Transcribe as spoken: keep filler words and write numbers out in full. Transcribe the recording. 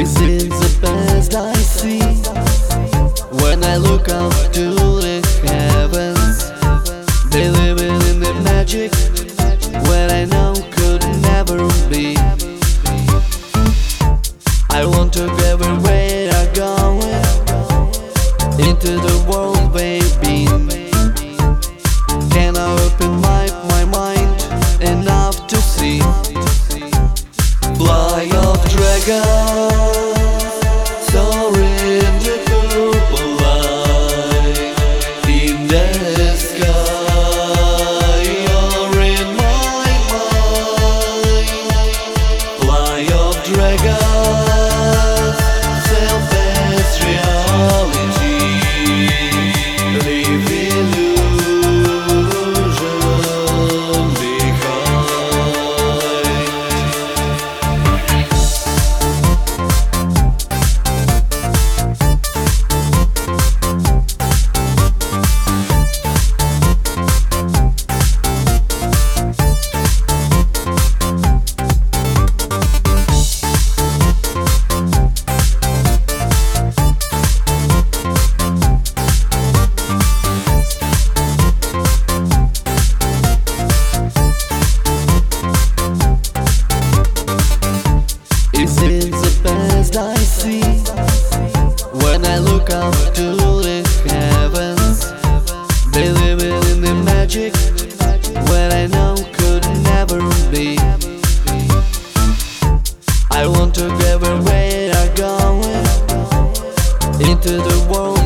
This is the best I see when I look up to the heavens. They live in the magic where I know could never be. I want to go everywhere I go into the world, baby. Can I open my my mind enough to see? Fly of dragon, soaring. I see when I look up to the heavens. They live in the magic where I know could never be. I want to go everywhere I go into the world.